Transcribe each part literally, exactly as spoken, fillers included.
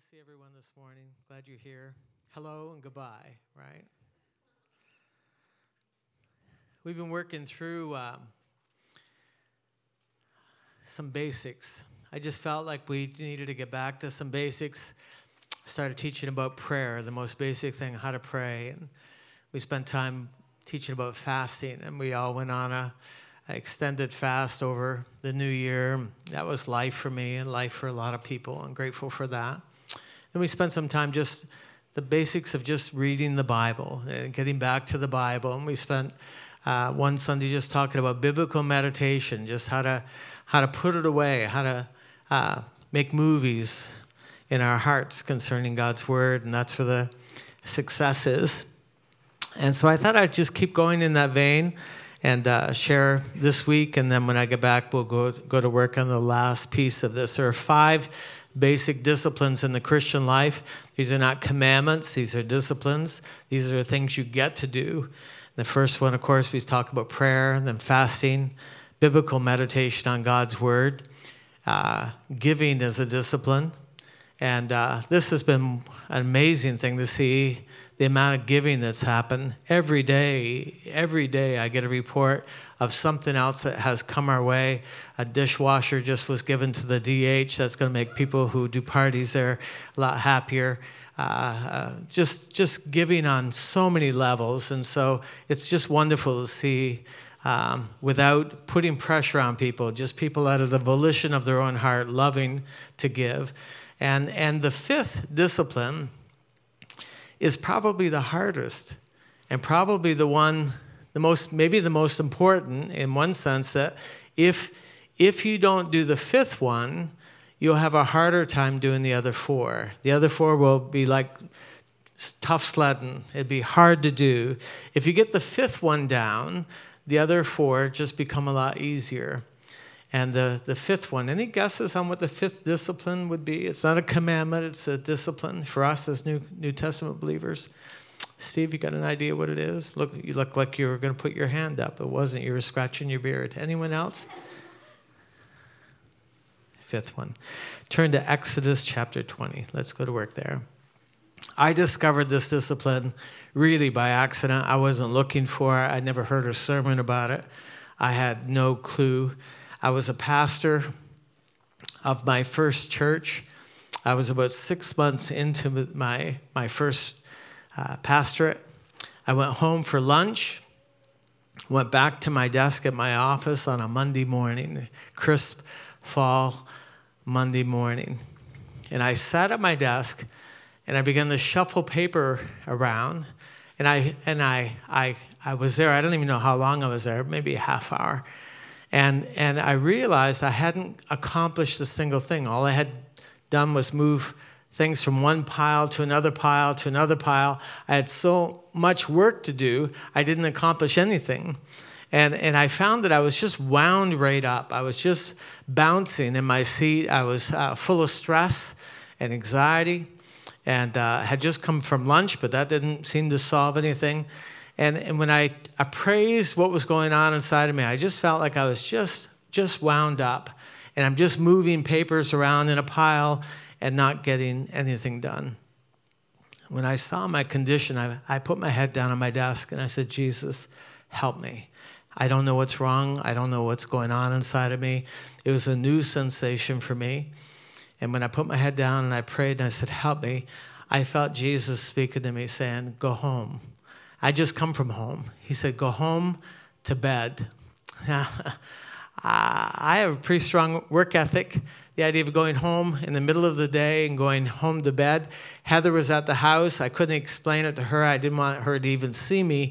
to see everyone this morning. Glad you're here. Hello and goodbye, right? We've been working through um, some basics. I just felt like we needed to get back to some basics. Started teaching about prayer, the most basic thing, how to pray. And we spent time teaching about fasting, and we all went on a extended fast over the new year. That was life for me and life for a lot of people. I'm grateful for that. Then we spent some time just the basics of just reading the Bible and getting back to the Bible. And we spent uh, one Sunday just talking about biblical meditation, just how to how to put it away, how to uh, make movies in our hearts concerning God's Word, and that's where the success is. And so I thought I'd just keep going in that vein and uh, share this week, and then when I get back, we'll go, go to work on the last piece of this. There are five basic disciplines in the Christian life. These are not commandments. These are disciplines. These are things you get to do. The first one, of course, we talk about prayer, and then fasting, biblical meditation on God's Word. Uh, giving is a discipline. And uh, this has been an amazing thing to see, the amount of giving that's happened. Every day, every day I get a report of something else that has come our way. A dishwasher just was given to the D H. That's going to make people who do parties there a lot happier. Uh, just, just giving on so many levels. And so it's just wonderful to see Um, without putting pressure on people, just people out of the volition of their own heart, loving to give. And and the fifth discipline is probably the hardest and probably the one, the most, maybe the most important in one sense, that if, if you don't do the fifth one, you'll have a harder time doing the other four. The other four will be like tough sledding. It'd be hard to do. If you get the fifth one down, the other four just become a lot easier. And the, the fifth one, any guesses on what the fifth discipline would be? It's not a commandment, it's a discipline for us as New New Testament believers. Steve, you got an idea what it is? Look, you look like you were going to put your hand up. It wasn't. You were scratching your beard. Anyone else? Fifth one. Turn to Exodus chapter twenty. Let's go to work there. I discovered this discipline really by accident. I wasn't looking for it. I never heard a sermon about it. I had no clue. I was a pastor of my first church. I was about six months into my, my first uh, pastorate. I went home for lunch, went back to my desk at my office on a Monday morning, crisp fall Monday morning. And I sat at my desk, and I began to shuffle paper around, and I and I I I was there. I don't even know how long I was there, maybe a half hour, and and I realized I hadn't accomplished a single thing. All I had done was move things from one pile to another pile to another pile. I had so much work to do. I didn't accomplish anything. And and I found that I was just wound right up. I was just bouncing in my seat. I was uh, full of stress and anxiety. And uh, had just come from lunch, but that didn't seem to solve anything. And and when I appraised what was going on inside of me, I just felt like I was just just wound up, and I'm just moving papers around in a pile and not getting anything done. When I saw my condition, I, I put my head down on my desk and I said, "Jesus, help me. I don't know what's wrong. I don't know what's going on inside of me." It was a new sensation for me. And when I put my head down and I prayed and I said, "Help me," I felt Jesus speaking to me saying, "Go home." I just come from home. He said, "Go home to bed." I have a pretty strong work ethic. The idea of going home in the middle of the day and going home to bed. Heather was at the house. I couldn't explain it to her. I didn't want her to even see me.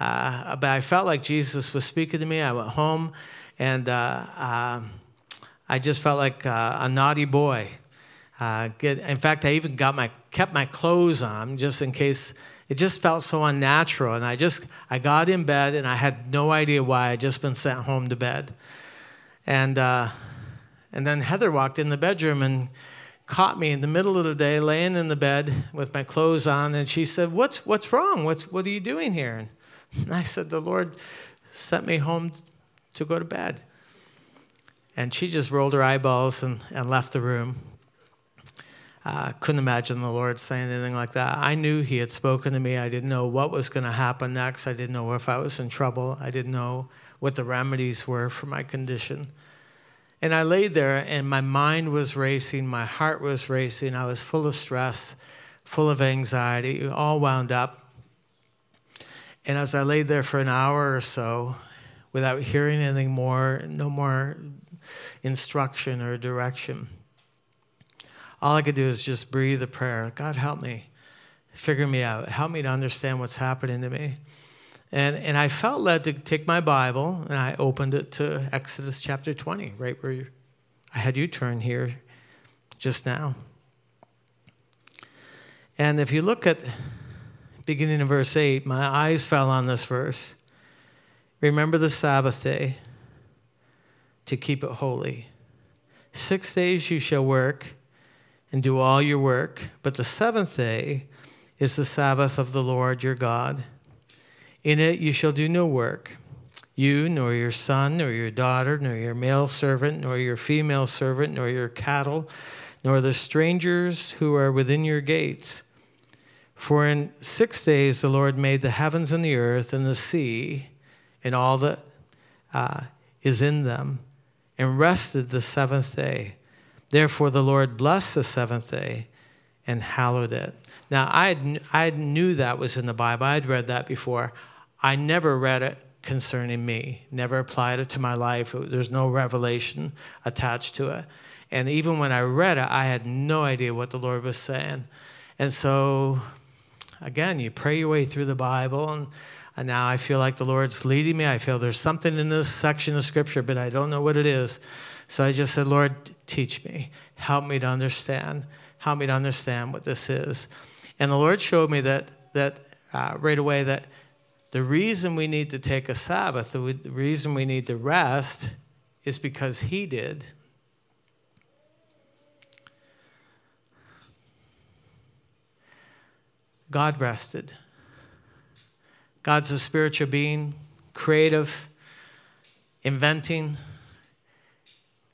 Uh, but I felt like Jesus was speaking to me. I went home and... Uh, uh, I just felt like uh, a naughty boy. Uh, get, in fact, I even got my kept my clothes on just in case. It just felt so unnatural. And I just I got in bed, and I had no idea why. I'd just been sent home to bed. And uh, and then Heather walked in the bedroom and caught me in the middle of the day, laying in the bed with my clothes on. And she said, "What's what's wrong? What's what are you doing here?" And I said, "The Lord sent me home to go to bed." And she just rolled her eyeballs and, and left the room. Uh, couldn't imagine the Lord saying anything like that. I knew he had spoken to me. I didn't know what was going to happen next. I didn't know if I was in trouble. I didn't know what the remedies were for my condition. And I laid there, and my mind was racing. My heart was racing. I was full of stress, full of anxiety, all wound up. And as I laid there for an hour or so, without hearing anything more, no more instruction or direction, all I could do is just breathe a prayer. God, help me. Figure me out. Help me to understand what's happening to me. And and I felt led to take my Bible, and I opened it to Exodus chapter twenty, right where I had you turn here just now. And if you look at beginning in verse eight, my eyes fell on this verse. Remember the Sabbath day to keep it holy. Six days you shall work and do all your work, but the seventh day is the Sabbath of the Lord your God. In it you shall do no work, you, nor your son, nor your daughter, nor your male servant, nor your female servant, nor your cattle, nor the strangers who are within your gates. For in six days the Lord made the heavens and the earth and the sea and all that uh, is in them, and rested the seventh day. Therefore the Lord blessed the seventh day and hallowed it. Now, I I knew that was in the Bible. I'd read that before. I never read it concerning me, never applied it to my life. There's no revelation attached to it. And even when I read it, I had no idea what the Lord was saying. And so, again, you pray your way through the Bible, and, and now I feel like the Lord's leading me. I feel there's something in this section of Scripture, but I don't know what it is. So I just said, Lord, teach me. Help me to understand. Help me to understand what this is. And the Lord showed me that that uh, right away that the reason we need to take a Sabbath, the, the reason we need to rest, is because he did. God rested. God's a spiritual being, creative, inventing,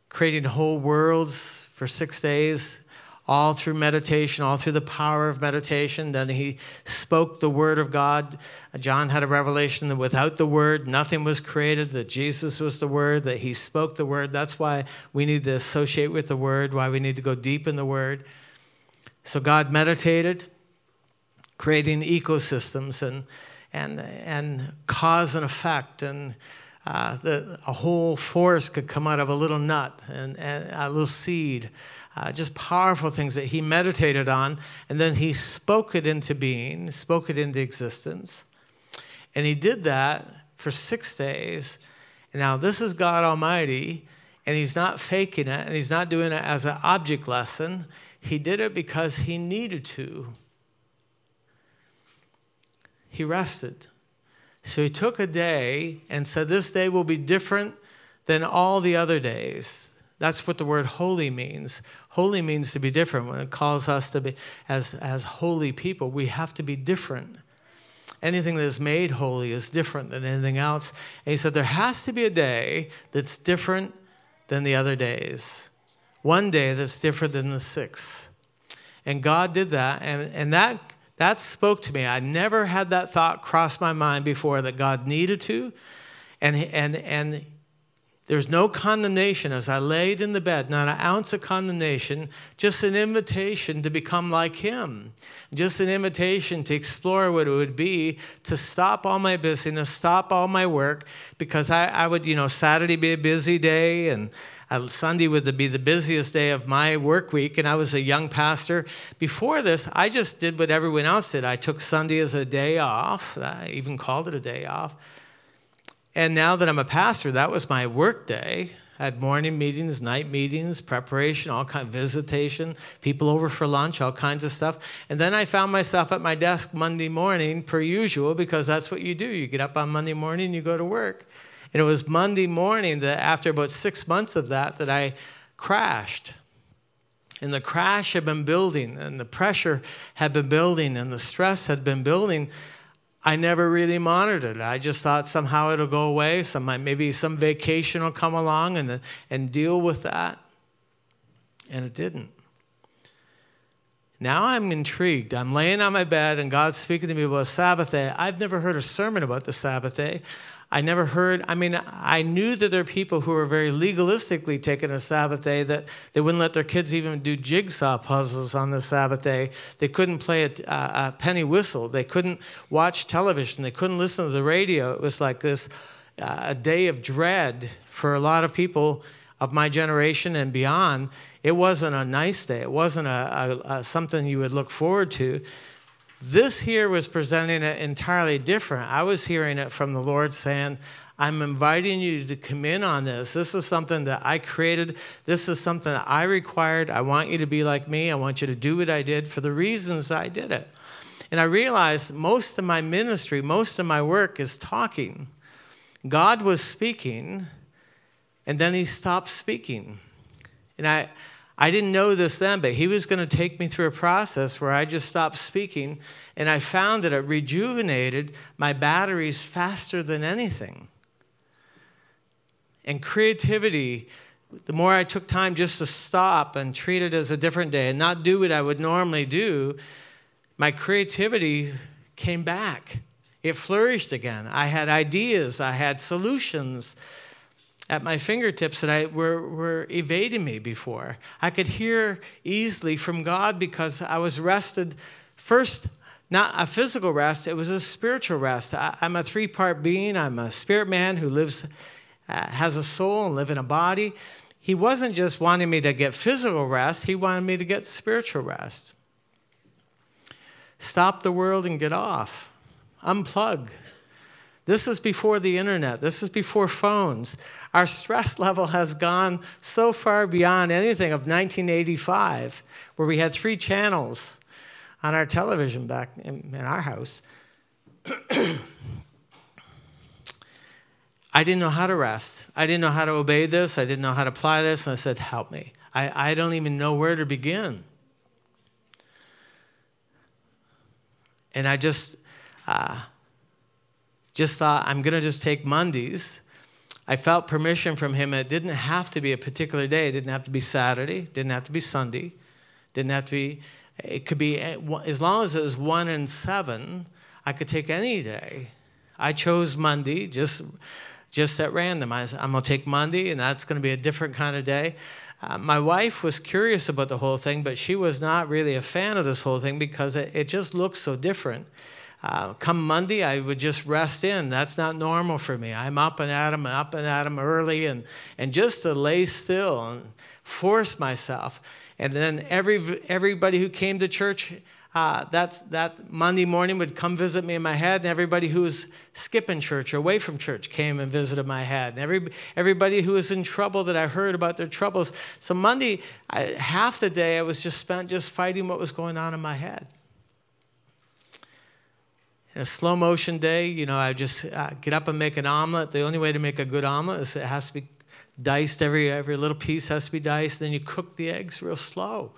creating whole worlds for six days, all through meditation, all through the power of meditation. Then he spoke the word of God. John had a revelation that without the word, nothing was created, that Jesus was the word, that he spoke the word. That's why we need to associate with the word, why we need to go deep in the word. So God meditated, creating ecosystems and and and cause and effect, and Uh, the, a whole forest could come out of a little nut and, and a little seed, uh, just powerful things that he meditated on. And then he spoke it into being, spoke it into existence. And he did that for six days. And now this is God Almighty, and he's not faking it, and he's not doing it as an object lesson. He did it because he needed to. He rested. So he took a day and said, this day will be different than all the other days. That's what the word holy means. Holy means to be different. When it calls us to be as, as holy people, we have to be different. Anything that is made holy is different than anything else. And he said, there has to be a day that's different than the other days. One day that's different than the sixth. And God did that, and, and that... That spoke to me. I never had that thought cross my mind before, that God needed to. And, and, and there's no condemnation. As I laid in the bed, not an ounce of condemnation, just an invitation to become like him. Just an invitation to explore what it would be to stop all my busyness, stop all my work, because I, I would, you know, Saturday be a busy day, and Sunday would be the busiest day of my work week, and I was a young pastor. Before this, I just did what everyone else did. I took Sunday as a day off. I even called it a day off. And now that I'm a pastor, that was my work day. I had morning meetings, night meetings, preparation, all kind of visitation, people over for lunch, all kinds of stuff. And then I found myself at my desk Monday morning, per usual, because that's what you do. You get up on Monday morning, you go to work. And it was Monday morning that after about six months of that, that I crashed. And the crash had been building, and the pressure had been building, and the stress had been building. I never really monitored it. I just thought somehow it'll go away. Some, maybe some vacation will come along and, and deal with that. And it didn't. Now I'm intrigued. I'm laying on my bed and God's speaking to me about Sabbath day. I've never heard a sermon about the Sabbath day. I never heard, I mean, I knew that there are people who are very legalistically taking a Sabbath day, that they wouldn't let their kids even do jigsaw puzzles on the Sabbath day. They couldn't play a, a penny whistle. They couldn't watch television. They couldn't listen to the radio. It was like this, uh, a day of dread for a lot of people of my generation and beyond. It wasn't a nice day. It wasn't a, a, a something you would look forward to. This here was presenting it entirely different. I was hearing it from the Lord saying, I'm inviting you to come in on this. This is something that I created. This is something that I required. I want you to be like me. I want you to do what I did for the reasons I did it. And I realized most of my ministry, most of my work is talking. God was speaking, and then he stopped speaking. And I... I didn't know this then, but he was going to take me through a process where I just stopped speaking, and I found that it rejuvenated my batteries faster than anything. And creativity, the more I took time just to stop and treat it as a different day and not do what I would normally do, my creativity came back. It flourished again. I had ideas. I had solutions at my fingertips that I, were, were evading me before. I could hear easily from God because I was rested. First, not a physical rest, it was a spiritual rest. I, I'm a three-part being. I'm a spirit man who lives, uh, has a soul and lives in a body. He wasn't just wanting me to get physical rest. He wanted me to get spiritual rest. Stop the world and get off. Unplug. This is before the internet. This is before phones. Our stress level has gone so far beyond anything of nineteen eighty-five, where we had three channels on our television back in, in our house. I didn't know how to rest. I didn't know how to obey this. I didn't know how to apply this. And I said, help me. I, I don't even know where to begin. And I just... Uh, Just thought, I'm going to just take Mondays. I felt permission from him. It didn't have to be a particular day. It didn't have to be Saturday. It didn't have to be Sunday. It didn't have to be, it could be, as long as it was one and seven, I could take any day. I chose Monday just, just at random. I said, I'm going to take Monday, and that's going to be a different kind of day. Uh, my wife was curious about the whole thing, but she was not really a fan of this whole thing because it, it just looked so different. Uh, come Monday, I would just rest in. That's not normal for me. I'm up and at 'em, up and at 'em early, and, and just to lay still and force myself. And then every everybody who came to church uh, that's, that Monday morning would come visit me in my head, and everybody who was skipping church or away from church came and visited my head, and every, everybody who was in trouble that I heard about their troubles. So Monday, I, half the day I was just spent just fighting what was going on in my head. In a slow motion day, you know, I just uh, get up and make an omelet. The only way to make a good omelet is it has to be diced. Every every little piece has to be diced. Then you cook the eggs real slow.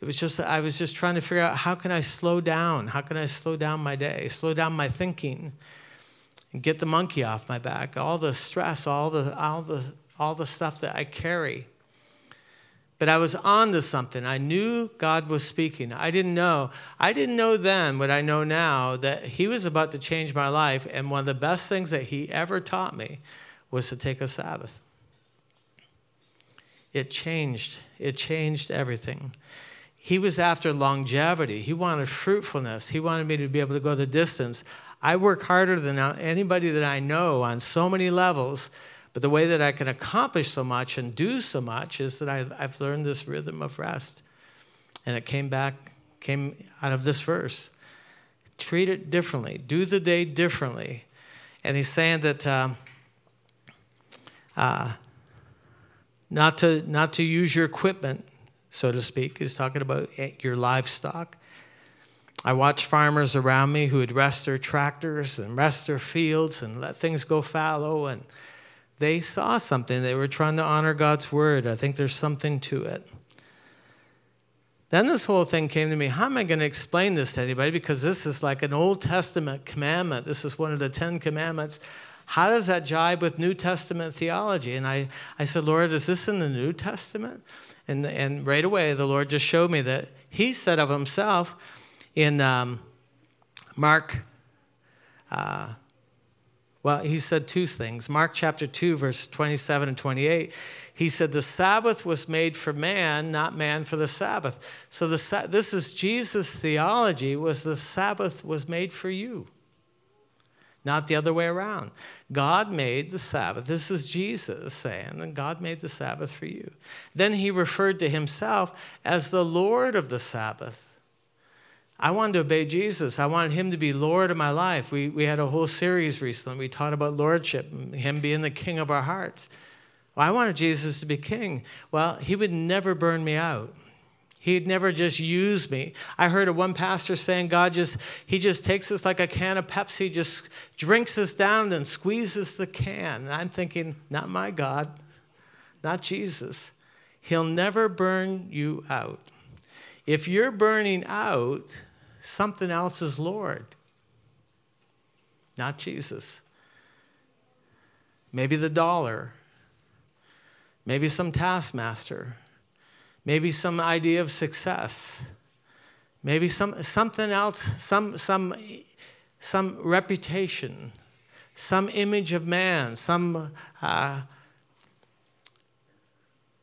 It was just, I was just trying to figure out, how can I slow down? How can I slow down my day? Slow down my thinking and get the monkey off my back. All the stress, all the all the all the stuff that I carry. But I was on to something. I knew God was speaking. I didn't know. I didn't know then what I know now, that he was about to change my life. And one of the best things that he ever taught me was to take a Sabbath. It changed. It changed everything. He was after longevity. He wanted fruitfulness. He wanted me to be able to go the distance. I work harder than anybody that I know on so many levels. But the way that I can accomplish so much and do so much is that I've, I've learned this rhythm of rest. And it came back, came out of this verse. Treat it differently. Do the day differently. And he's saying that um, uh, not to, not to use your equipment, so to speak. He's talking about your livestock. I watched farmers around me who would rest their tractors and rest their fields and let things go fallow, and they saw something. They were trying to honor God's word. I think there's something to it. Then this whole thing came to me. How am I going to explain this to anybody? Because this is like an Old Testament commandment. This is one of the Ten Commandments. How does that jibe with New Testament theology? And I, I said, Lord, is this in the New Testament? And, and right away, the Lord just showed me that he said of himself in um, Mark, uh, well, he said two things. Mark chapter two, verse twenty-seven and twenty-eight, he said, the Sabbath was made for man, not man for the Sabbath. So the, this is Jesus' theology, was the Sabbath was made for you, not the other way around. God made the Sabbath. This is Jesus saying, and God made the Sabbath for you. Then he referred to himself as the Lord of the Sabbath. I wanted to obey Jesus. I wanted him to be Lord of my life. We, we had a whole series recently. We taught about lordship, him being the king of our hearts. Well, I wanted Jesus to be king. Well, he would never burn me out. He'd never just use me. I heard of one pastor saying, God just, he just takes us like a can of Pepsi, just drinks us down and squeezes the can. And I'm thinking, not my God, not Jesus. He'll never burn you out. If you're burning out, something else is Lord, not Jesus. Maybe the dollar. Maybe some taskmaster. Maybe some idea of success. Maybe some something else, some some some reputation, some image of man, some uh,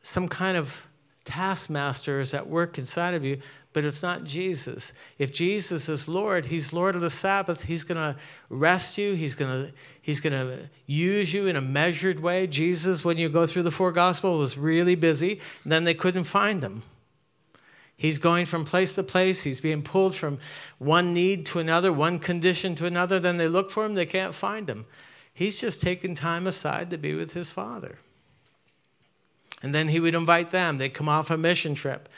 some kind of taskmaster is at work inside of you, but it's not Jesus. If Jesus is Lord, he's Lord of the Sabbath. He's going to rest you. He's going to he's going to use you in a measured way. Jesus, when you go through the four gospels, was really busy, and then they couldn't find him. He's going from place to place. He's being pulled from one need to another, one condition to another. Then they look for him. They can't find him. He's just taking time aside to be with his Father. And then he would invite them. They'd come off a mission trip.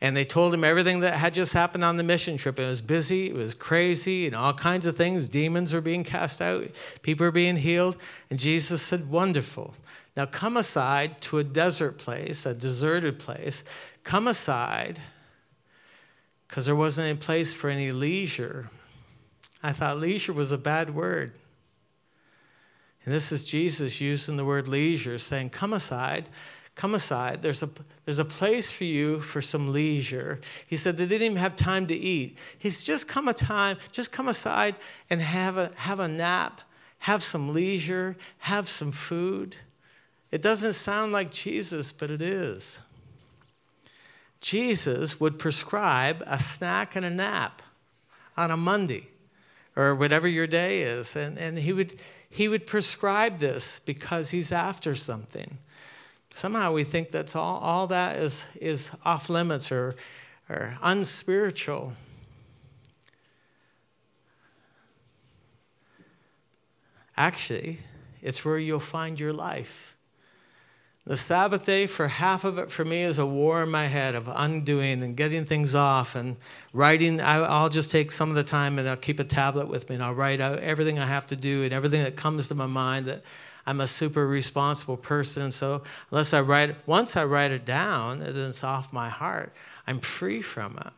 And they told him everything that had just happened on the mission trip. It was busy. It was crazy. And all kinds of things. Demons were being cast out. People were being healed. And Jesus said, wonderful. Now come aside to a desert place, a deserted place. Come aside, because there wasn't any place for any leisure. I thought leisure was a bad word. And this is Jesus using the word leisure, saying, come aside. Come aside. There's a, there's a place for you for some leisure. He said they didn't even have time to eat. He said, just come a time, just come aside and have a have a nap, have some leisure, have some food. It doesn't sound like Jesus, but it is. Jesus would prescribe a snack and a nap on a Monday or whatever your day is. And, and he would he would prescribe this because he's after something. Somehow we think that's all, all that is, is off limits or, or unspiritual. Actually, it's where you'll find your life. The Sabbath day, for half of it for me, is a war in my head of undoing and getting things off and writing. I, I'll just take some of the time and I'll keep a tablet with me and I'll write out everything I have to do and everything that comes to my mind that I'm a super responsible person, so unless I write, once I write it down, and it's off my heart, I'm free from it.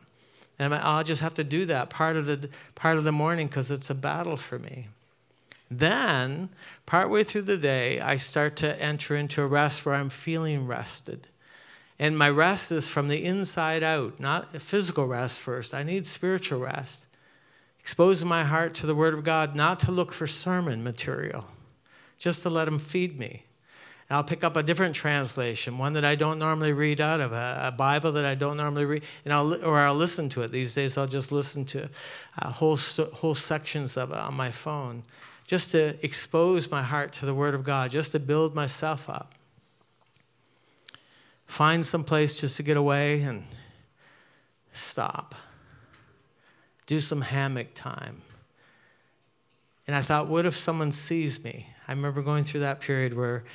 And I'll just have to do that part of the part of the morning because it's a battle for me. Then, partway through the day, I start to enter into a rest where I'm feeling rested. And my rest is from the inside out, not physical rest first. I need spiritual rest. Exposing my heart to the Word of God, not to look for sermon material, just to let him feed me. And I'll pick up a different translation, one that I don't normally read out of, a, a Bible that I don't normally read, and I'll or I'll listen to it. These days I'll just listen to uh, whole whole sections of it on my phone, just to expose my heart to the Word of God, just to build myself up. Find some place just to get away and stop. Do some hammock time. And I thought, what if someone sees me? I remember going through that period where,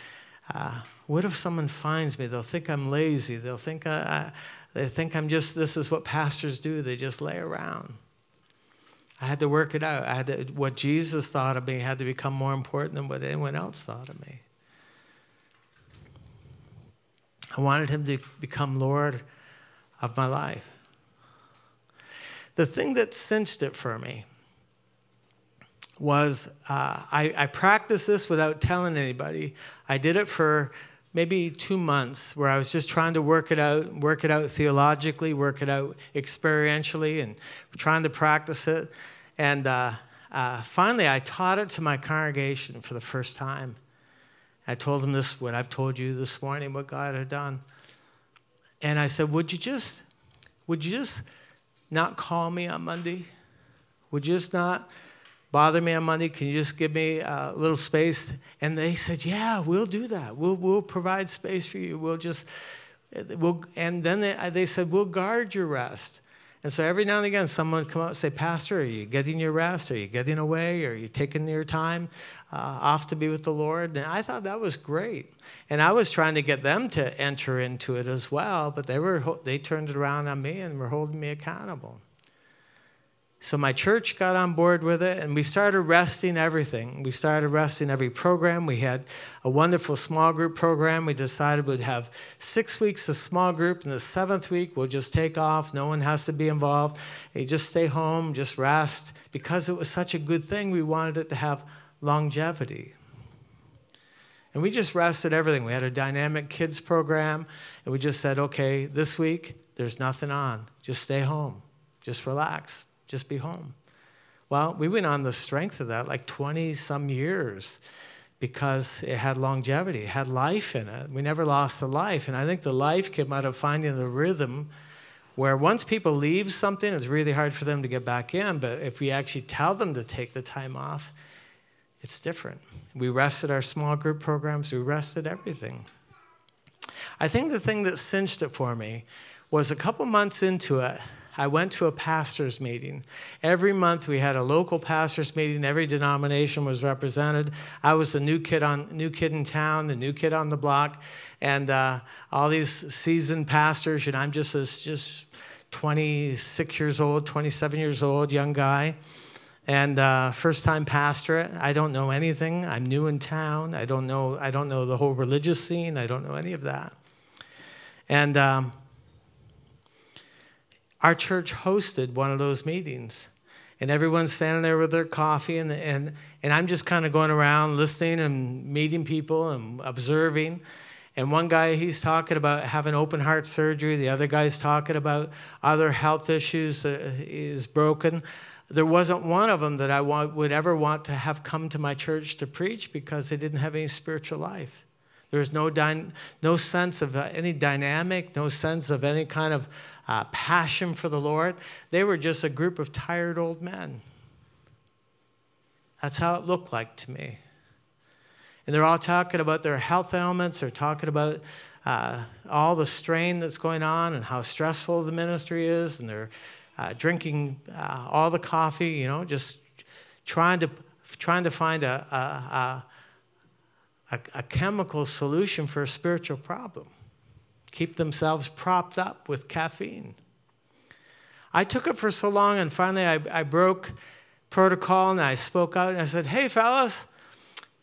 uh, what if someone finds me? They'll think I'm lazy. They'll think I, I, they think I'm just, this is what pastors do. They just lay around. I had to work it out. I had to, what Jesus thought of me had to become more important than what anyone else thought of me. I wanted him to become Lord of my life. The thing that cinched it for me was uh, I, I practiced this without telling anybody. I did it for maybe two months where I was just trying to work it out, work it out theologically, work it out experientially, and trying to practice it. And uh, uh, finally, I taught it to my congregation for the first time. I told them this, what I've told you this morning, what God had done. And I said, would you just, would you just not call me on Monday? Would you just not bother me on Monday? Can you just give me a little space? And they said, yeah, we'll do that. We'll we'll provide space for you. We'll just, we'll. And then they, they said, we'll guard your rest. And so every now and again, someone would come out and say, Pastor, are you getting your rest? Are you getting away? Are you taking your time uh, off to be with the Lord? And I thought that was great. And I was trying to get them to enter into it as well, but they were they turned it around on me and were holding me accountable. So my church got on board with it, and we started resting everything. We started resting every program. We had a wonderful small group program. We decided we'd have six weeks of small group, and the seventh week we'll just take off. No one has to be involved. You just stay home, just rest. Because it was such a good thing, we wanted it to have longevity. And we just rested everything. We had a dynamic kids program, and we just said, okay, this week there's nothing on. Just stay home. Just relax. Just be home. Well, we went on the strength of that like twenty some years because it had longevity, it had life in it. We never lost the life. And I think the life came out of finding the rhythm where once people leave something, it's really hard for them to get back in. But if we actually tell them to take the time off, it's different. We rested our small group programs. We rested everything. I think the thing that cinched it for me was a couple months into it, I went to a pastor's meeting. Every month we had a local pastor's meeting. Every denomination was represented. I was the new kid on new kid in town, the new kid on the block, and uh, all these seasoned pastors. And I'm just this just twenty-six years old, twenty-seven years old, young guy, and uh, first-time pastorate. I don't know anything. I'm new in town. I don't know. I don't know the whole religious scene. I don't know any of that. And Um, Our church hosted one of those meetings, and everyone's standing there with their coffee, and and, and I'm just kind of going around listening and meeting people and observing. And one guy, he's talking about having open heart surgery. The other guy's talking about other health issues that is broken. There wasn't one of them that I want, would ever want to have come to my church to preach because they didn't have any spiritual life. There's no dy- no sense of uh, any dynamic, no sense of any kind of uh, passion for the Lord. They were just a group of tired old men. That's how it looked like to me. And they're all talking about their health ailments. They're talking about uh, all the strain that's going on and how stressful the ministry is. And they're uh, drinking uh, all the coffee, you know, just trying to trying to find a... a, a a chemical solution for a spiritual problem. Keep themselves propped up with caffeine. I took it for so long, and finally I, I broke protocol, and I spoke out, and I said, hey, fellas,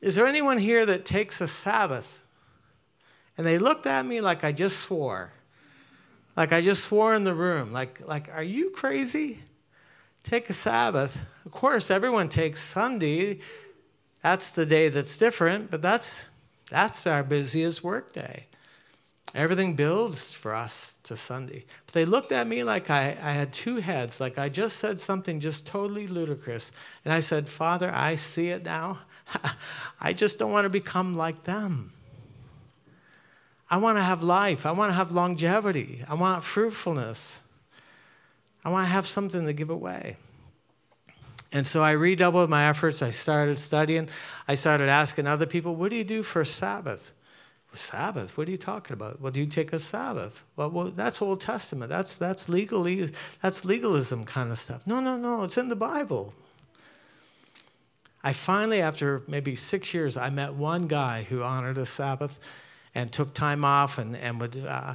is there anyone here that takes a Sabbath? And they looked at me like I just swore. Like I just swore in the room. Like, like are you crazy? Take a Sabbath. Of course, everyone takes Sunday. That's the day that's different, but that's that's our busiest work day. Everything builds for us to Sunday. But they looked at me like I, I had two heads, like I just said something just totally ludicrous. And I said, Father, I see it now. I just don't want to become like them. I want to have life. I want to have longevity. I want fruitfulness. I want to have something to give away. And so I redoubled my efforts. I started studying. I started asking other people, what do you do for Sabbath? Sabbath? What are you talking about? Well, do you take a Sabbath? Well, well that's Old Testament. That's that's legally that's legalism kind of stuff. No, no, no. It's in the Bible. I finally, after maybe six years, I met one guy who honored a Sabbath and took time off and, and would uh,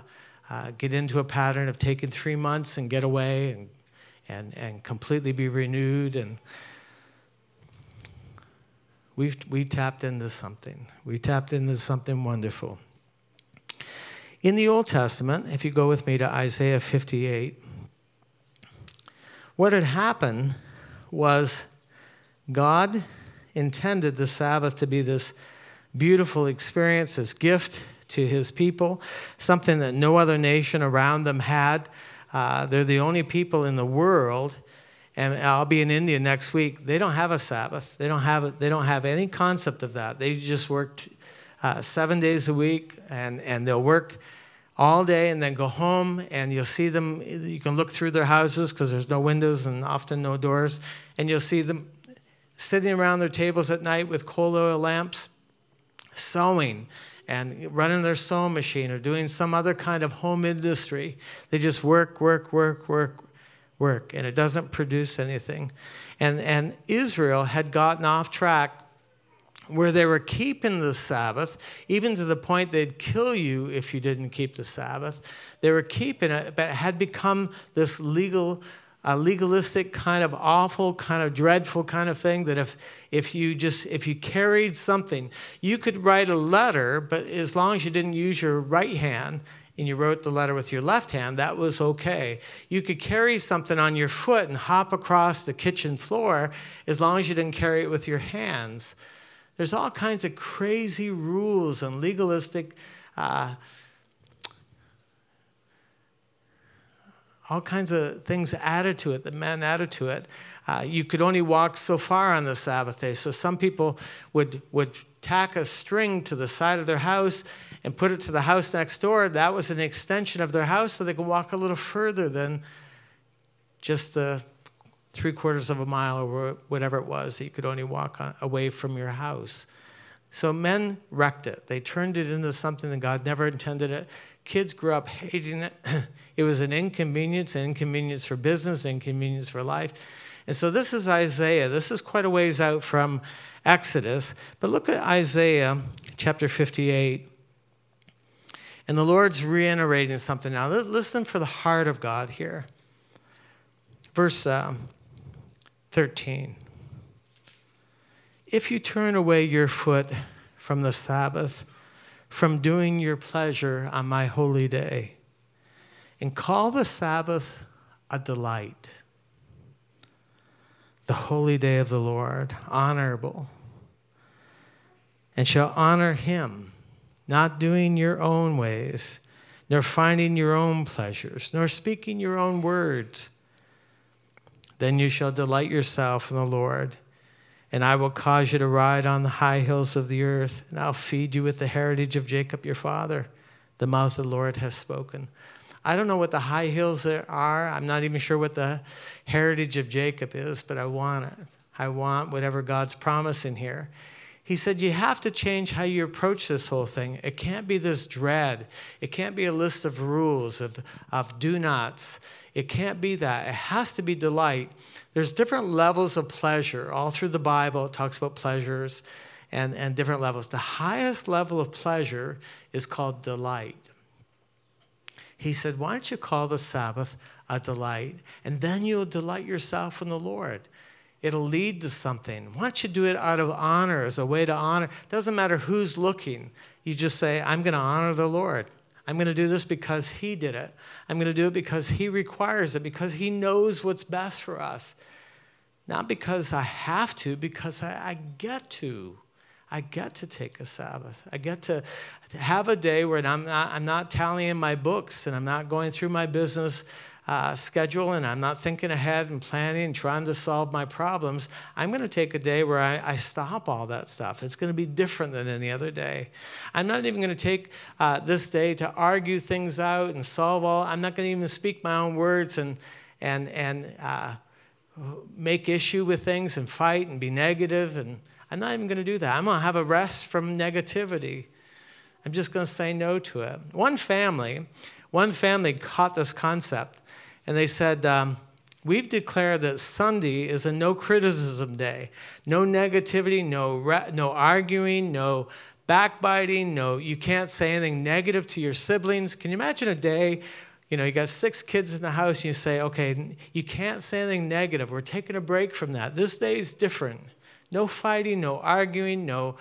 uh, get into a pattern of taking three months and get away and And, and completely be renewed. And we've we tapped into something. We tapped into something wonderful. In the Old Testament, if you go with me to Isaiah fifty-eight, what had happened was God intended the Sabbath to be this beautiful experience, this gift to his people, something that no other nation around them had. Uh, they're the only people in the world, and I'll be in India next week. They don't have a Sabbath. They don't have it. They don't have any concept of that. They just work uh, seven days a week, and, and they'll work all day and then go home, and you'll see them. You can look through their houses because there's no windows and often no doors, and you'll see them sitting around their tables at night with coal oil lamps, sewing and running their sewing machine or doing some other kind of home industry. They just work, work, work, work, work, and it doesn't produce anything. And, and Israel had gotten off track where they were keeping the Sabbath, even to the point they'd kill you if you didn't keep the Sabbath. They were keeping it, but it had become this legal a legalistic kind of awful, kind of dreadful kind of thing that if if you just, if you carried something, you could write a letter, but as long as you didn't use your right hand and you wrote the letter with your left hand, that was okay. You could carry something on your foot and hop across the kitchen floor as long as you didn't carry it with your hands. There's all kinds of crazy rules and legalistic uh all kinds of things added to it, the men added to it. Uh, you could only walk so far on the Sabbath day. So some people would would tack a string to the side of their house and put it to the house next door. That was an extension of their house so they could walk a little further than just the three quarters of a mile or whatever it was that you could only walk on, away from your house. So men wrecked it. They turned it into something that God never intended it. Kids grew up hating it. It was an inconvenience, an inconvenience for business, an inconvenience for life. And so this is Isaiah. This is quite a ways out from Exodus. But look at Isaiah chapter fifty-eight. And the Lord's reiterating something now. Listen for the heart of God here. Verse um, thirteen. If you turn away your foot from the Sabbath, from doing your pleasure on my holy day, and call the Sabbath a delight, the holy day of the Lord, honorable, and shall honor him, not doing your own ways, nor finding your own pleasures, nor speaking your own words, then you shall delight yourself in the Lord. And I will cause you to ride on the high hills of the earth, and I'll feed you with the heritage of Jacob your father. The mouth of the Lord has spoken. I don't know what the high hills are. I'm not even sure what the heritage of Jacob is, but I want it. I want whatever God's promising here. He said you have to change how you approach this whole thing. It can't be this dread. It can't be a list of rules, of, of do-nots. It can't be that. It has to be delight. There's different levels of pleasure. All through the Bible, it talks about pleasures and, and different levels. The highest level of pleasure is called delight. He said, why don't you call the Sabbath a delight? And then you'll delight yourself in the Lord. It'll lead to something. Why don't you do it out of honor, as a way to honor? It doesn't matter who's looking. You just say, I'm going to honor the Lord. I'm going to do this because he did it. I'm going to do it because he requires it, because he knows what's best for us. Not because I have to, because I, I get to. I get to take a Sabbath. I get to, to have a day where I'm not, I'm not tallying my books and I'm not going through my business uh, schedule and I'm not thinking ahead and planning and trying to solve my problems. I'm going to take a day where I, I stop all that stuff. It's going to be different than any other day. I'm not even going to take uh, this day to argue things out and solve all. I'm not going to even speak my own words and and and uh, make issue with things and fight and be negative and. I'm not even going to do that. I'm going to have a rest from negativity. I'm just going to say no to it. One family, one family caught this concept, and they said, um, we've declared that Sunday is a no criticism day. No negativity, no re- no arguing, no backbiting, no, you can't say anything negative to your siblings. Can you imagine a day, you know, you got six kids in the house, and you say, okay, you can't say anything negative. We're taking a break from that. This day is different. No fighting, no arguing, no,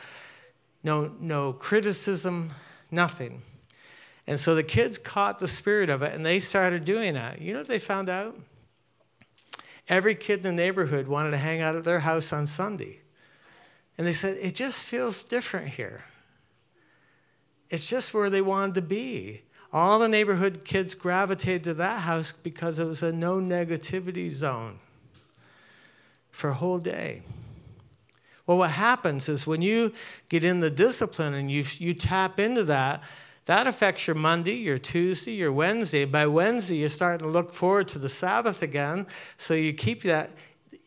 no, no criticism, nothing. And so the kids caught the spirit of it, and they started doing that. You know what they found out? Every kid in the neighborhood wanted to hang out at their house on Sunday. And they said, it just feels different here. It's just where they wanted to be. All the neighborhood kids gravitated to that house because it was a no negativity zone for a whole day. Well, what happens is when you get in the discipline and you you tap into that, that affects your Monday, your Tuesday, your Wednesday. By Wednesday, you're starting to look forward to the Sabbath again, so you keep that.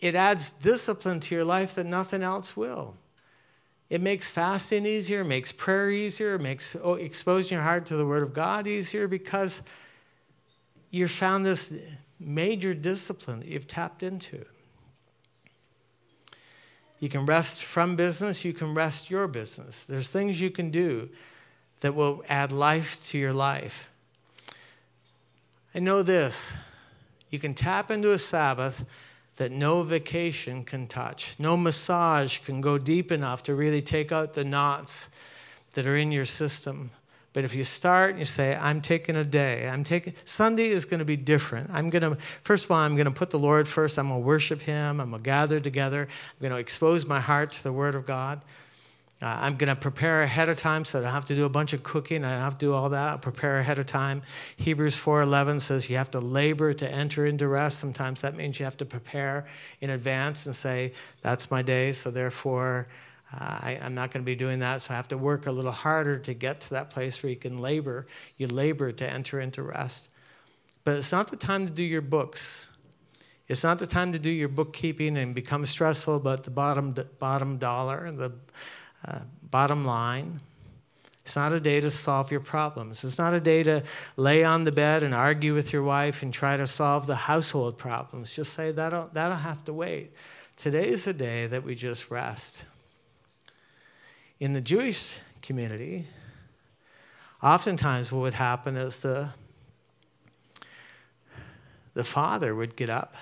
It adds discipline to your life that nothing else will. It makes fasting easier, makes prayer easier, makes oh, exposing your heart to the Word of God easier because you've found this major discipline that you've tapped into. You can rest from business. You can rest your business. There's things you can do that will add life to your life. I know this. You can tap into a Sabbath that no vacation can touch. No massage can go deep enough to really take out the knots that are in your system. But if you start and you say, I'm taking a day, I'm taking, Sunday is going to be different. I'm going to, first of all, I'm going to put the Lord first. I'm going to worship him. I'm going to gather together. I'm going to expose my heart to the Word of God. Uh, I'm going to prepare ahead of time so I don't have to do a bunch of cooking. I don't have to do all that. I'll prepare ahead of time. Hebrews four eleven says you have to labor to enter into rest. Sometimes that means you have to prepare in advance and say, that's my day, so therefore uh, I, I'm not going to be doing that. So I have to work a little harder to get to that place where you can labor. You labor to enter into rest. But it's not the time to do your books. It's not the time to do your bookkeeping and become stressful about the bottom, bottom dollar, the Uh, bottom line, it's not a day to solve your problems. It's not a day to lay on the bed and argue with your wife and try to solve the household problems. Just say, that'll, that'll have to wait. Today's a day that we just rest. In the Jewish community, oftentimes what would happen is the, the father would get up.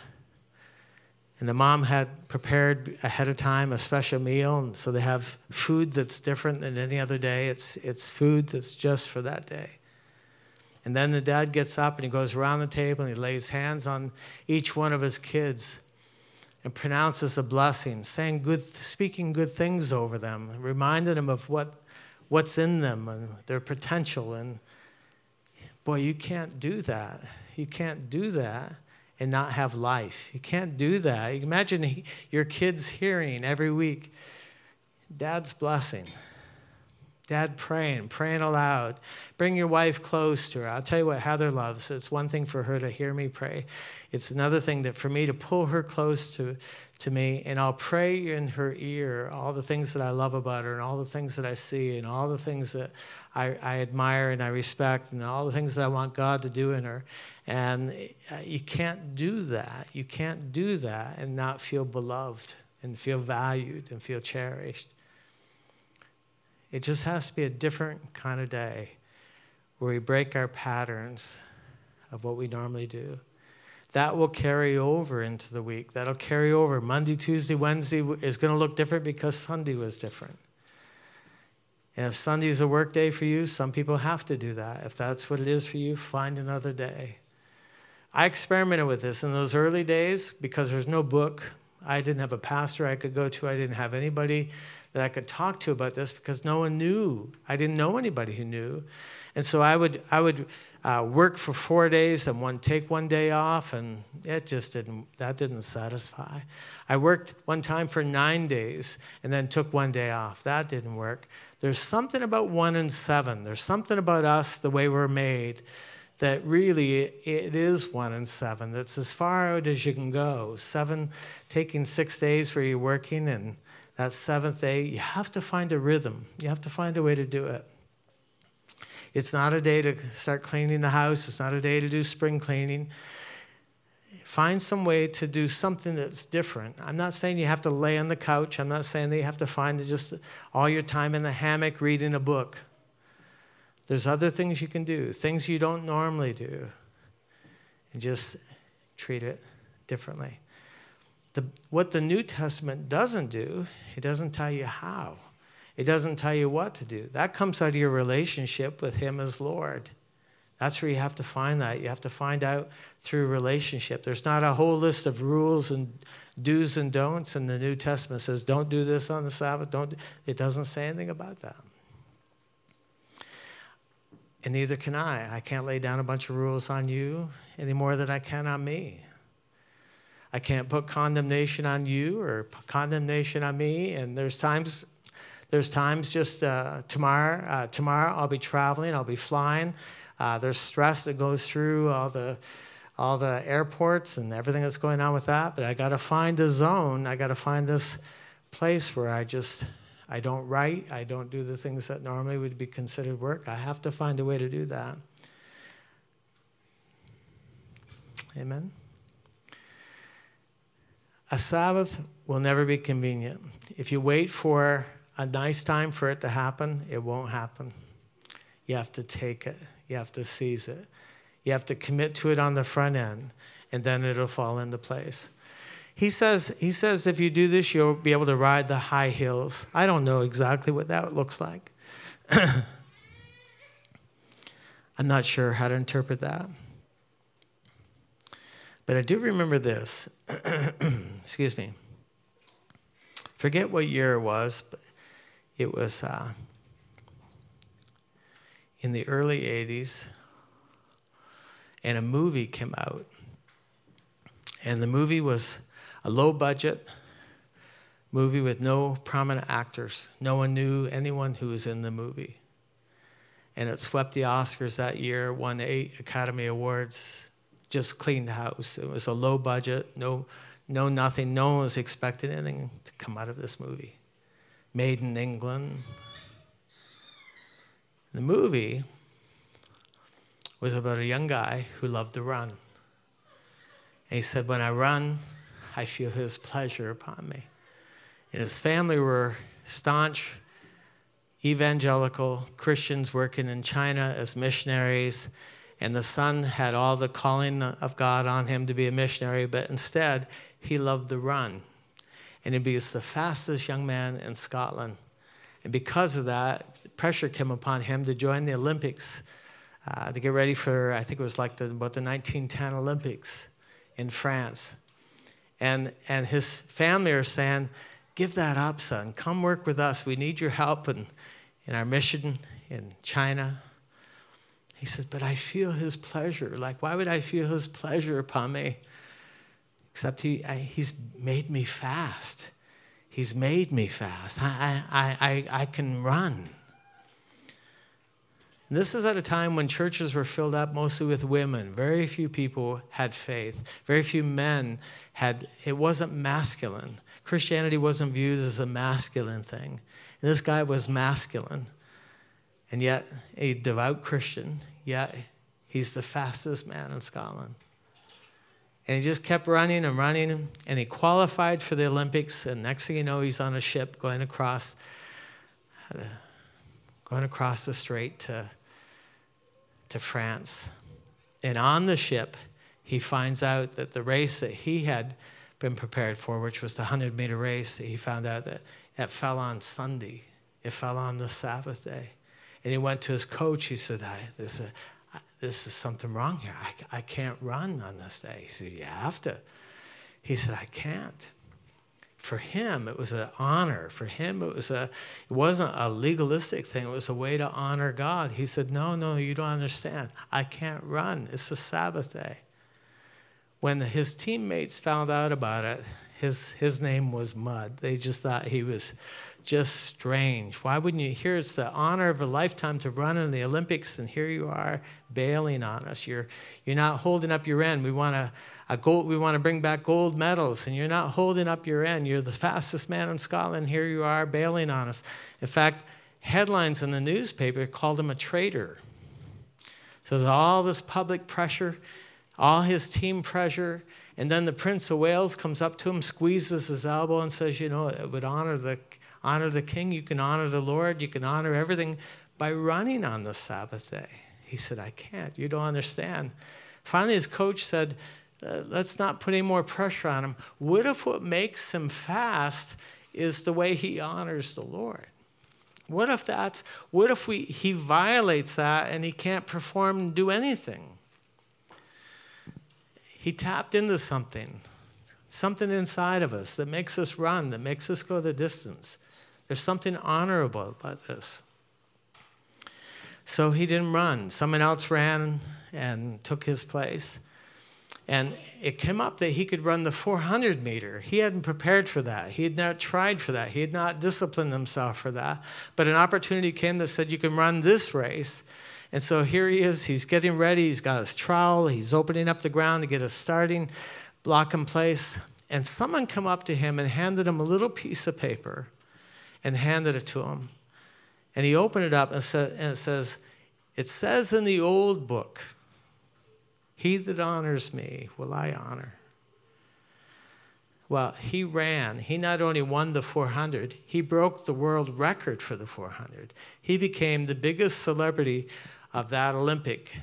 And the mom had prepared ahead of time a special meal, and so they have food that's different than any other day. It's it's food that's just for that day. And then the dad gets up and he goes around the table and he lays hands on each one of his kids and pronounces a blessing, saying good, speaking good things over them, reminding them of what what's in them and their potential. And boy, you can't do that. You can't do that and not have life. You can't do that. You imagine he, your kids hearing every week, Dad's blessing. Dad praying, praying aloud. Bring your wife close to her. I'll tell you what Heather loves. It's one thing for her to hear me pray. It's another thing that for me to pull her close to, to me, and I'll pray in her ear all the things that I love about her and all the things that I see and all the things that I, I admire and I respect and all the things that I want God to do in her. And you can't do that. You can't do that and not feel beloved and feel valued and feel cherished. It just has to be a different kind of day where we break our patterns of what we normally do. That will carry over into the week. That'll carry over. Monday, Tuesday, Wednesday is going to look different because Sunday was different. And if Sunday's a work day for you, some people have to do that. If that's what it is for you, find another day. I experimented with this in those early days because there's no book. I didn't have a pastor I could go to. I didn't have anybody that I could talk to about this because no one knew. I didn't know anybody who knew. And so I would I would uh, work for four days and one take one day off, and it just didn't, that didn't satisfy. I worked one time for nine days and then took one day off. That didn't work. There's something about one and seven. There's something about us, the way we're made, that really it is one and seven. That's as far out as you can go. Seven, taking six days where you're working, and that seventh day, you have to find a rhythm. You have to find a way to do it. It's not a day to start cleaning the house. It's not a day to do spring cleaning. Find some way to do something that's different. I'm not saying you have to lay on the couch. I'm not saying that you have to find just all your time in the hammock reading a book. There's other things you can do, things you don't normally do, and just treat it differently. The, what the New Testament doesn't do, it doesn't tell you how. It doesn't tell you what to do. That comes out of your relationship with him as Lord. That's where you have to find that. You have to find out through relationship. There's not a whole list of rules and do's and don'ts, and the New Testament says, don't do this on the Sabbath. Don't. It doesn't say anything about that. And neither can I. I can't lay down a bunch of rules on you any more than I can on me. I can't put condemnation on you or condemnation on me. And there's times, there's times just uh, tomorrow, uh, tomorrow I'll be traveling, I'll be flying. Uh, there's stress that goes through all the, all the airports and everything that's going on with that. But I got to find a zone. I got to find this place where I just. I don't write. I don't do the things that normally would be considered work. I have to find a way to do that. Amen. A Sabbath will never be convenient. If you wait for a nice time for it to happen, it won't happen. You have to take it. You have to seize it. You have to commit to it on the front end, and then it'll fall into place. He says, he says, if you do this, you'll be able to ride the high hills. I don't know exactly what that looks like. I'm not sure how to interpret that. But I do remember this. Excuse me. Forget what year it was, but it was uh, in the early eighties, and a movie came out. And the movie was a low-budget movie with no prominent actors. No one knew anyone who was in the movie. And it swept the Oscars that year, won eight Academy Awards, just cleaned house. It was a low-budget, no, no nothing. No one was expecting anything to come out of this movie. Made in England. The movie was about a young guy who loved to run. And he said, when I run, I feel his pleasure upon me. And his family were staunch evangelical Christians working in China as missionaries. And the son had all the calling of God on him to be a missionary. But instead, he loved to run. And he was the fastest young man in Scotland. And because of that, pressure came upon him to join the Olympics, uh, to get ready for, I think it was like the, about the nineteen ten Olympics. In France. And and his family are saying, give that up, son. Come work with us. We need your help in, in our mission in China. He said, but I feel his pleasure. Like, why would I feel his pleasure upon me? Except he I, he's made me fast. He's made me fast. I I I I can run. And this is at a time when churches were filled up mostly with women. Very few people had faith. Very few men had, it wasn't masculine. Christianity wasn't viewed as a masculine thing. And this guy was masculine, and yet a devout Christian, yet he's the fastest man in Scotland. And he just kept running and running, and he qualified for the Olympics, and next thing you know, he's on a ship going across the going across the strait to, to France. And on the ship, he finds out that the race that he had been prepared for, which was the hundred-meter race, he found out that it fell on Sunday. It fell on the Sabbath day. And he went to his coach. He said, I, this, is, I, this is something wrong here. I, I can't run on this day. He said, you have to. He said, I can't. For him, it was an honor. For him, it was a, it wasn't a legalistic thing. It was a way to honor God. He said, no, no, you don't understand. I can't run. It's the Sabbath day. When his teammates found out about it, his his name was Mud. They just thought he was just strange. Why wouldn't you? Here it's the honor of a lifetime to run in the Olympics, and here you are bailing on us. You're you're not holding up your end. We want a, a gold. We want to bring back gold medals, and you're not holding up your end. You're the fastest man in Scotland. Here you are bailing on us. In fact, headlines in the newspaper called him a traitor. So there's all this public pressure, all his team pressure. And then the Prince of Wales comes up to him, squeezes his elbow, and says, you know, it would honor the honor the king. You can honor the Lord. You can honor everything by running on the Sabbath day. He said, I can't. You don't understand. Finally, his coach said, let's not put any more pressure on him. What if what makes him fast is the way he honors the Lord? What if that's, what if we he violates that and he can't perform and do anything? He tapped into something, something inside of us that makes us run, that makes us go the distance. There's something honorable about this. So he didn't run. Someone else ran and took his place. And it came up that he could run the four hundred meter. He hadn't prepared for that. He had not tried for that. He had not disciplined himself for that. But an opportunity came that said, you can run this race. And so here he is. He's getting ready. He's got his trowel. He's opening up the ground to get a starting block in place. And someone come up to him and handed him a little piece of paper and handed it to him. And he opened it up and, sa- and it says, it says in the old book, he that honors me will I honor. Well, he ran. He not only won the four hundred, he broke the world record for the four hundred. He became the biggest celebrity of that Olympic.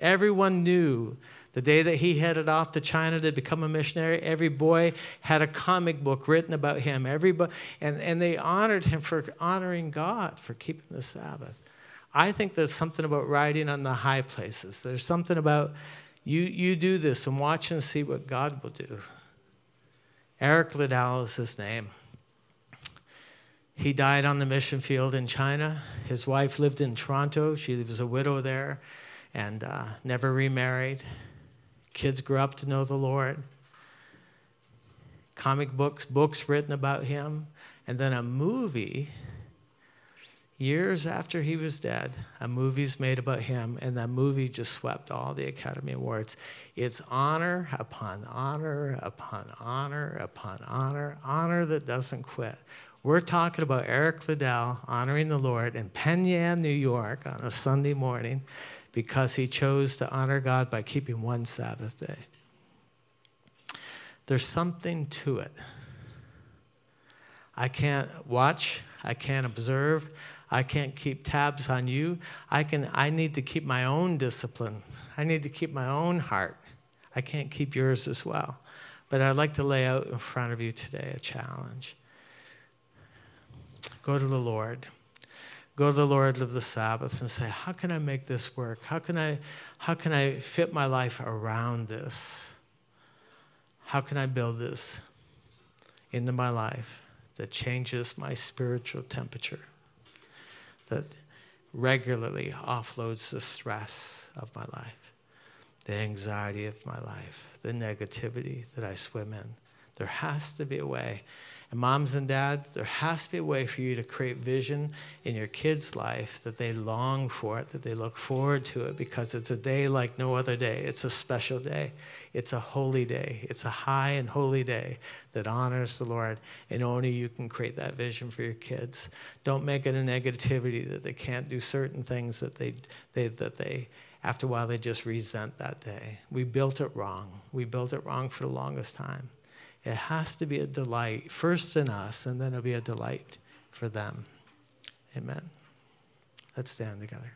Everyone knew the day that he headed off to China to become a missionary, every boy had a comic book written about him. Everybody, and, and they honored him for honoring God, for keeping the Sabbath. I think there's something about riding on the high places. There's something about you you do this and watch and see what God will do. Eric Liddell is his name. He died on the mission field in China. His wife lived in Toronto. She was a widow there and uh, never remarried. Kids grew up to know the Lord. Comic books, books written about him. And then a movie, years after he was dead, a movie's made about him, and that movie just swept all the Academy Awards. It's honor upon honor upon honor upon honor, honor that doesn't quit. We're talking about Eric Liddell honoring the Lord in Penyan, New York on a Sunday morning because he chose to honor God by keeping one Sabbath day. There's something to it. I can't watch, I can't observe, I can't keep tabs on you. I can. I need to keep my own discipline. I need to keep my own heart. I can't keep yours as well. But I'd like to lay out in front of you today a challenge. Go to the Lord. Go to the Lord, live the Sabbaths, and say, how can I make this work? How can I, how can I fit my life around this? How can I build this into my life that changes my spiritual temperature? That regularly offloads the stress of my life, the anxiety of my life, the negativity that I swim in. There has to be a way. And moms and dads, there has to be a way for you to create vision in your kids' life that they long for it, that they look forward to it, because it's a day like no other day. It's a special day. It's a holy day. It's a high and holy day that honors the Lord, and only you can create that vision for your kids. Don't make it a negativity that they can't do certain things that they, they that they, after a while, they just resent that day. We built it wrong. We built it wrong for the longest time. It has to be a delight, first in us, and then it'll be a delight for them. Amen. Let's stand together.